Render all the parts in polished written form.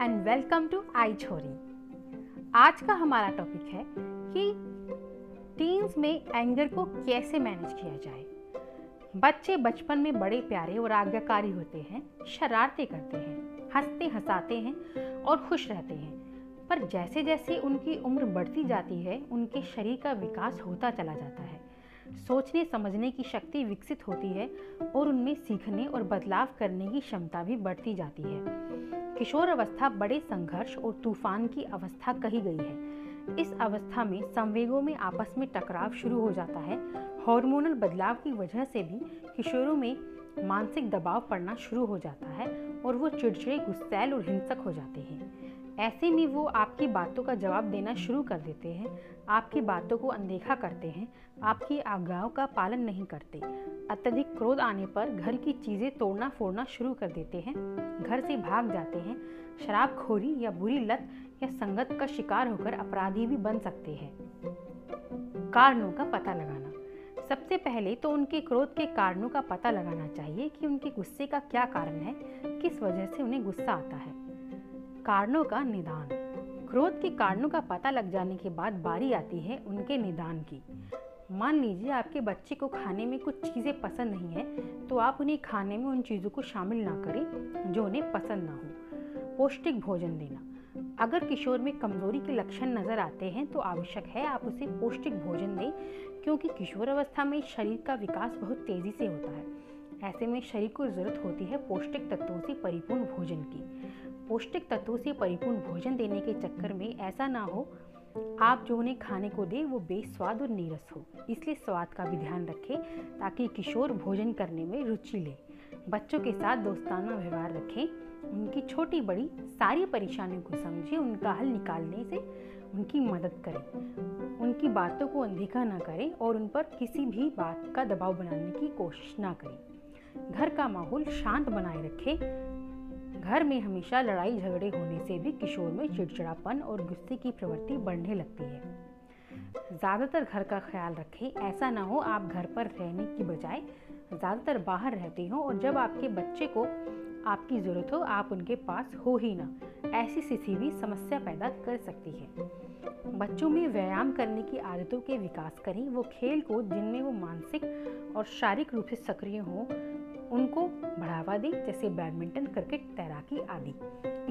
And welcome to आई छोरी। आज का हमारा टॉपिक है कि टीन्स में एंगर को कैसे मैनेज किया जाए। बच्चे बचपन में बड़े प्यारे और आज्ञाकारी होते हैं, शरारतें करते हैं, हंसते हंसाते हैं और खुश रहते हैं, पर जैसे जैसे उनकी उम्र बढ़ती जाती है उनके शरीर का विकास होता चला जाता है, सोचने समझने की शक्ति विकसित होती है और उनमें सीखने और बदलाव करने की क्षमता भी बढ़ती जाती है। किशोर अवस्था बड़े संघर्ष और तूफान की अवस्था कही गई है। इस अवस्था में संवेगों में आपस में टकराव शुरू हो जाता है। हार्मोनल बदलाव की वजह से भी किशोरों में मानसिक दबाव पड़ना शुरू हो जाता है और वो चिड़चिड़े, गुस्सैल और हिंसक हो जाते हैं। ऐसे में वो आपकी बातों का जवाब देना शुरू कर देते हैं, आपकी बातों को अनदेखा करते हैं, आपकी आज्ञाओं का पालन नहीं करते। अत्यधिक क्रोध आने पर घर की चीज़ें तोड़ना फोड़ना शुरू कर देते हैं, घर से भाग जाते हैं। शराबखोरी या बुरी लत या संगत का शिकार होकर अपराधी भी बन सकते हैं। कारणों का पता लगाना। सबसे पहले तो उनके क्रोध के कारणों का पता लगाना चाहिए कि उनके गुस्से का क्या कारण है, किस वजह से उन्हें गुस्सा आता है। कारणों का निदान। क्रोध के कारणों का पता लग जाने के बाद बारी आती है उनके निदान की। मान लीजिए आपके बच्चे को खाने में कुछ चीज़ें पसंद नहीं है, तो आप उन्हें खाने में उन चीज़ों को शामिल ना करें जो उन्हें पसंद ना हो। पौष्टिक भोजन देना। अगर किशोर में कमजोरी के लक्षण नज़र आते हैं तो आवश्यक है आप उसे पौष्टिक भोजन दें, क्योंकि किशोरावस्था में शरीर का विकास बहुत तेज़ी से होता है। ऐसे में शरीर को जरूरत होती है पौष्टिक तत्वों से परिपूर्ण भोजन की। पौष्टिक तत्वों से परिपूर्ण भोजन देने के चक्कर में ऐसा ना हो आप जो उन्हें खाने को दें वो बेस्वाद और नीरस हो, इसलिए स्वाद का भी ध्यान रखें ताकि किशोर भोजन करने में रुचि ले। बच्चों के साथ दोस्ताना व्यवहार रखें, उनकी छोटी बड़ी सारी परेशानियों को समझें, उनका हल निकालने से उनकी मदद करें, उनकी बातों को अनदेखा ना करें और उन पर किसी भी बात का दबाव बनाने की कोशिश ना करें। घर का माहौल शांत बनाए रखें। घर में हमेशा लड़ाई झगड़े होने से भी किशोर में चिड़चिड़ापन और गुस्से की प्रवृत्ति बढ़ने लगती है। ज़्यादातर घर का ख्याल रखें। ऐसा ना हो आप घर पर रहने की बजाय ज़्यादातर बाहर रहते हो और जब आपके बच्चे को आपकी ज़रूरत हो आप उनके पास हो ही ना। ऐसी स्थिति भी समस्या पैदा कर सकती है। बच्चों में व्यायाम करने की आदतों के विकास करें। वो खेल कूद जिनमें वो मानसिक और शारीरिक रूप से सक्रिय हों उनको बढ़ावा दें, जैसे बैडमिंटन, क्रिकेट, तैराकी आदि।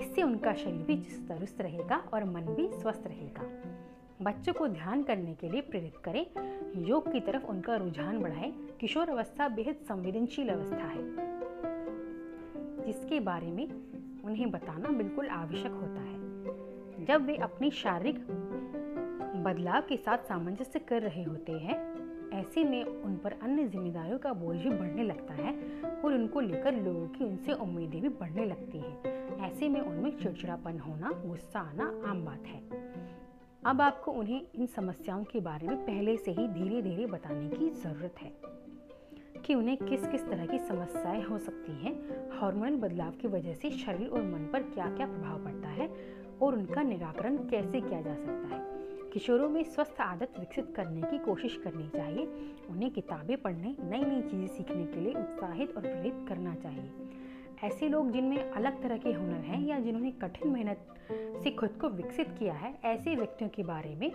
इससे उनका शरीर भी चुस्त रहेगा और मन भी स्वस्थ रहेगा। बच्चों को ध्यान करने के लिए प्रेरित करें, योग की तरफ उनका रुझान बढ़ाएं। किशोर अवस्था बेहद संवेदनशील अवस्था है जिसके बारे में उन्हें बताना बिल्कुल आवश्यक होता है। जब वे अपने शारीरिक बदलाव के साथ सामंजस्य कर रहे होते हैं ऐसे में उन पर अन्य जिम्मेदारियों का बोझ भी बढ़ने लगता है और उनको लेकर लोगों की उनसे उम्मीदें भी बढ़ने लगती हैं। ऐसे में उनमें चिड़चिड़ापन होना, गुस्सा आना आम बात है। अब आपको उन्हें इन समस्याओं के बारे में पहले से ही धीरे धीरे बताने की ज़रूरत है कि उन्हें किस किस तरह की समस्याएं हो सकती हैं, हार्मोनल बदलाव की वजह से शरीर और मन पर क्या क्या प्रभाव पड़ता है और उनका निराकरण कैसे किया जा सकता है। किशोरों में स्वस्थ आदत विकसित करने की कोशिश करनी चाहिए। उन्हें किताबें पढ़ने, नई नई चीज़ें सीखने के लिए उत्साहित और प्रेरित करना चाहिए। ऐसे लोग जिनमें अलग तरह के हुनर हैं या जिन्होंने कठिन मेहनत से खुद को विकसित किया है, ऐसे व्यक्तियों के बारे में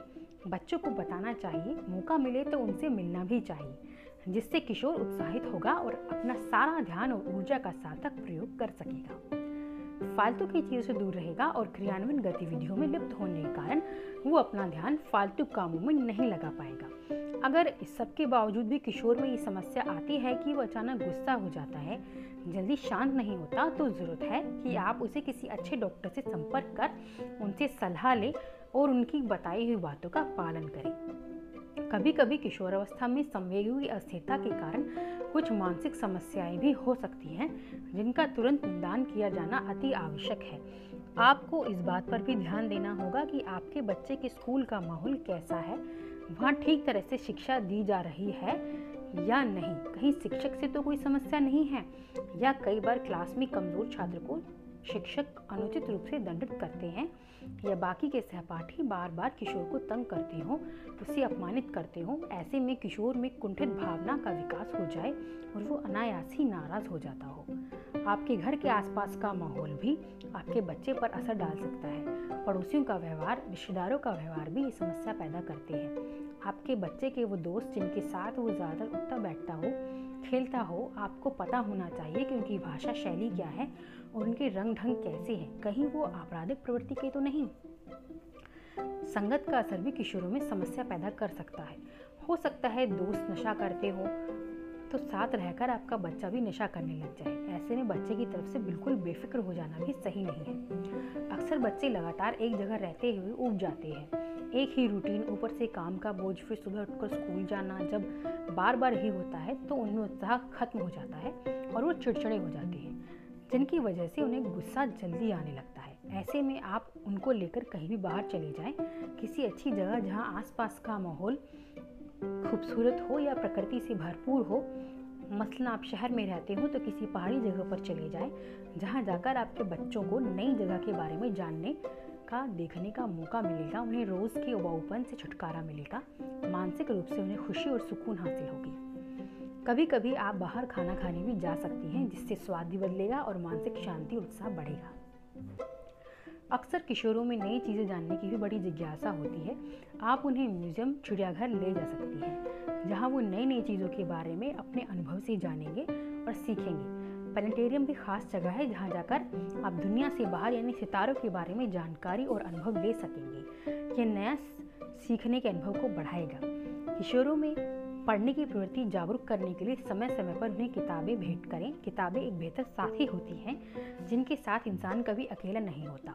बच्चों को बताना चाहिए। मौका मिले तो उनसे मिलना भी चाहिए, जिससे किशोर उत्साहित होगा और अपना सारा ध्यान और ऊर्जा का सार्थक प्रयोग कर सकेगा। फालतू की चीज़ों से दूर रहेगा और क्रियान्वयन गतिविधियों में लिप्त होने के कारण वो अपना ध्यान फालतू कामों में नहीं लगा पाएगा। अगर इस सब के बावजूद भी किशोर में ये समस्या आती है कि वो अचानक गुस्सा हो जाता है, जल्दी शांत नहीं होता, तो ज़रूरत है कि आप उसे किसी अच्छे डॉक्टर से संपर्क कर उनसे सलाह लें और उनकी बताई हुई बातों का पालन करें। कभी कभी किशोरावस्था में संवेगों की अस्थिरता के कारण कुछ मानसिक समस्याएं भी हो सकती हैं जिनका तुरंत निदान किया जाना अति आवश्यक है। आपको इस बात पर भी ध्यान देना होगा कि आपके बच्चे के स्कूल का माहौल कैसा है, वहाँ ठीक तरह से शिक्षा दी जा रही है या नहीं, कहीं शिक्षक से तो कोई समस्या नहीं है, या कई बार क्लास में कमज़ोर छात्र को शिक्षक अनुचित रूप से दंडित करते हैं या बाकी के सहपाठी बार बार किशोर को तंग करते हों, उसे अपमानित करते हों। ऐसे में किशोर में कुंठित भावना का विकास हो जाए और वो अनायास ही नाराज़ हो जाता हो। आपके घर के आसपास का माहौल भी आपके बच्चे पर असर डाल सकता है। पड़ोसियों का व्यवहार, रिश्तेदारों का व्यवहार भी ये समस्या पैदा करते हैं। आपके बच्चे के वो दोस्त जिनके साथ वो ज़्यादा उठता बैठता हो, खेलता हो, आपको पता होना चाहिए कि उनकी भाषा शैली क्या है और उनके रंग ढंग कैसे हैं, कहीं वो आपराधिक प्रवृत्ति के तो नहीं। संगत का असर भी किशोरों में समस्या पैदा कर सकता है। हो सकता है दोस्त नशा करते हो तो साथ रहकर आपका बच्चा भी नशा करने लग जाए। ऐसे में बच्चे की तरफ से बिल्कुल बेफिक्र हो जाना भी सही नहीं है। अक्सर बच्चे लगातार एक जगह रहते हुए ऊब जाते हैं। एक ही रूटीन, ऊपर से काम का बोझ, फिर सुबह उठकर स्कूल जाना, जब बार बार ही होता है तो उनमें उत्साह खत्म हो जाता है और वो चिड़चिड़े हो जाते हैं, जिनकी वजह से उन्हें गुस्सा जल्दी आने लगता है। ऐसे में आप उनको लेकर कहीं भी बाहर चले जाएं, किसी अच्छी जगह जहां आसपास का माहौल खूबसूरत हो या प्रकृति से भरपूर हो। मसलन आप शहर में रहते हो तो किसी पहाड़ी जगह पर चले जाएं, जहां जाकर आपके बच्चों को नई जगह के बारे में जानने का, देखने का मौका मिलेगा। उन्हें रोज़ के उबाऊपन से छुटकारा मिलेगा। मानसिक रूप से उन्हें खुशी और सुकून हासिल होगी। कभी कभी आप बाहर खाना खाने भी जा सकती हैं, जिससे स्वाद भी बदलेगा और मानसिक शांति और उत्साह बढ़ेगा। अक्सर किशोरों में नई चीज़ें जानने की भी बड़ी जिज्ञासा होती है। आप उन्हें म्यूजियम, चिड़ियाघर ले जा सकती हैं, जहां वो नई नई चीज़ों के बारे में अपने अनुभव से जानेंगे और सीखेंगे। प्लेनेटेरियम भी खास जगह है, जहां जाकर आप दुनिया से बाहर यानी सितारों के बारे में जानकारी और अनुभव ले सकेंगे। यह नया सीखने के अनुभव को बढ़ाएगा। किशोरों में पढ़ने की प्रवृत्ति जागरूक करने के लिए समय समय पर उन्हें किताबें भेंट करें। किताबें एक बेहतर साथी होती हैं, जिनके साथ इंसान कभी अकेला नहीं होता।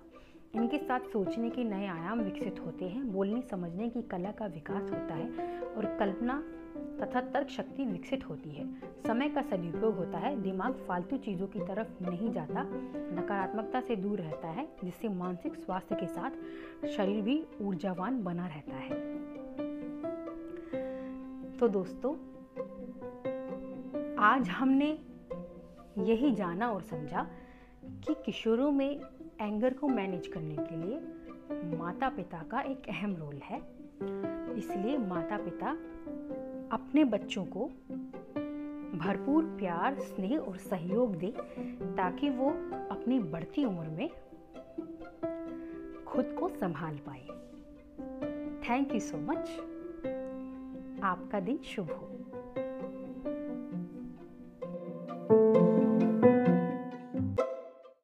इनके साथ सोचने के नए आयाम विकसित होते हैं, बोलने समझने की कला का विकास होता है और कल्पना तथा तर्क शक्ति विकसित होती है। समय का सदुपयोग होता है, दिमाग फालतू चीज़ों की तरफ नहीं जाता, नकारात्मकता से दूर रहता है, जिससे मानसिक स्वास्थ्य के साथ शरीर भी ऊर्जावान बना रहता है। तो दोस्तों, आज हमने यही जाना और समझा कि किशोरों में एंगर को मैनेज करने के लिए माता पिता का एक अहम रोल है। इसलिए माता पिता अपने बच्चों को भरपूर प्यार, स्नेह और सहयोग दें, ताकि वो अपनी बढ़ती उम्र में खुद को संभाल पाए। Thank you so much. आपका दिन शुभ हो।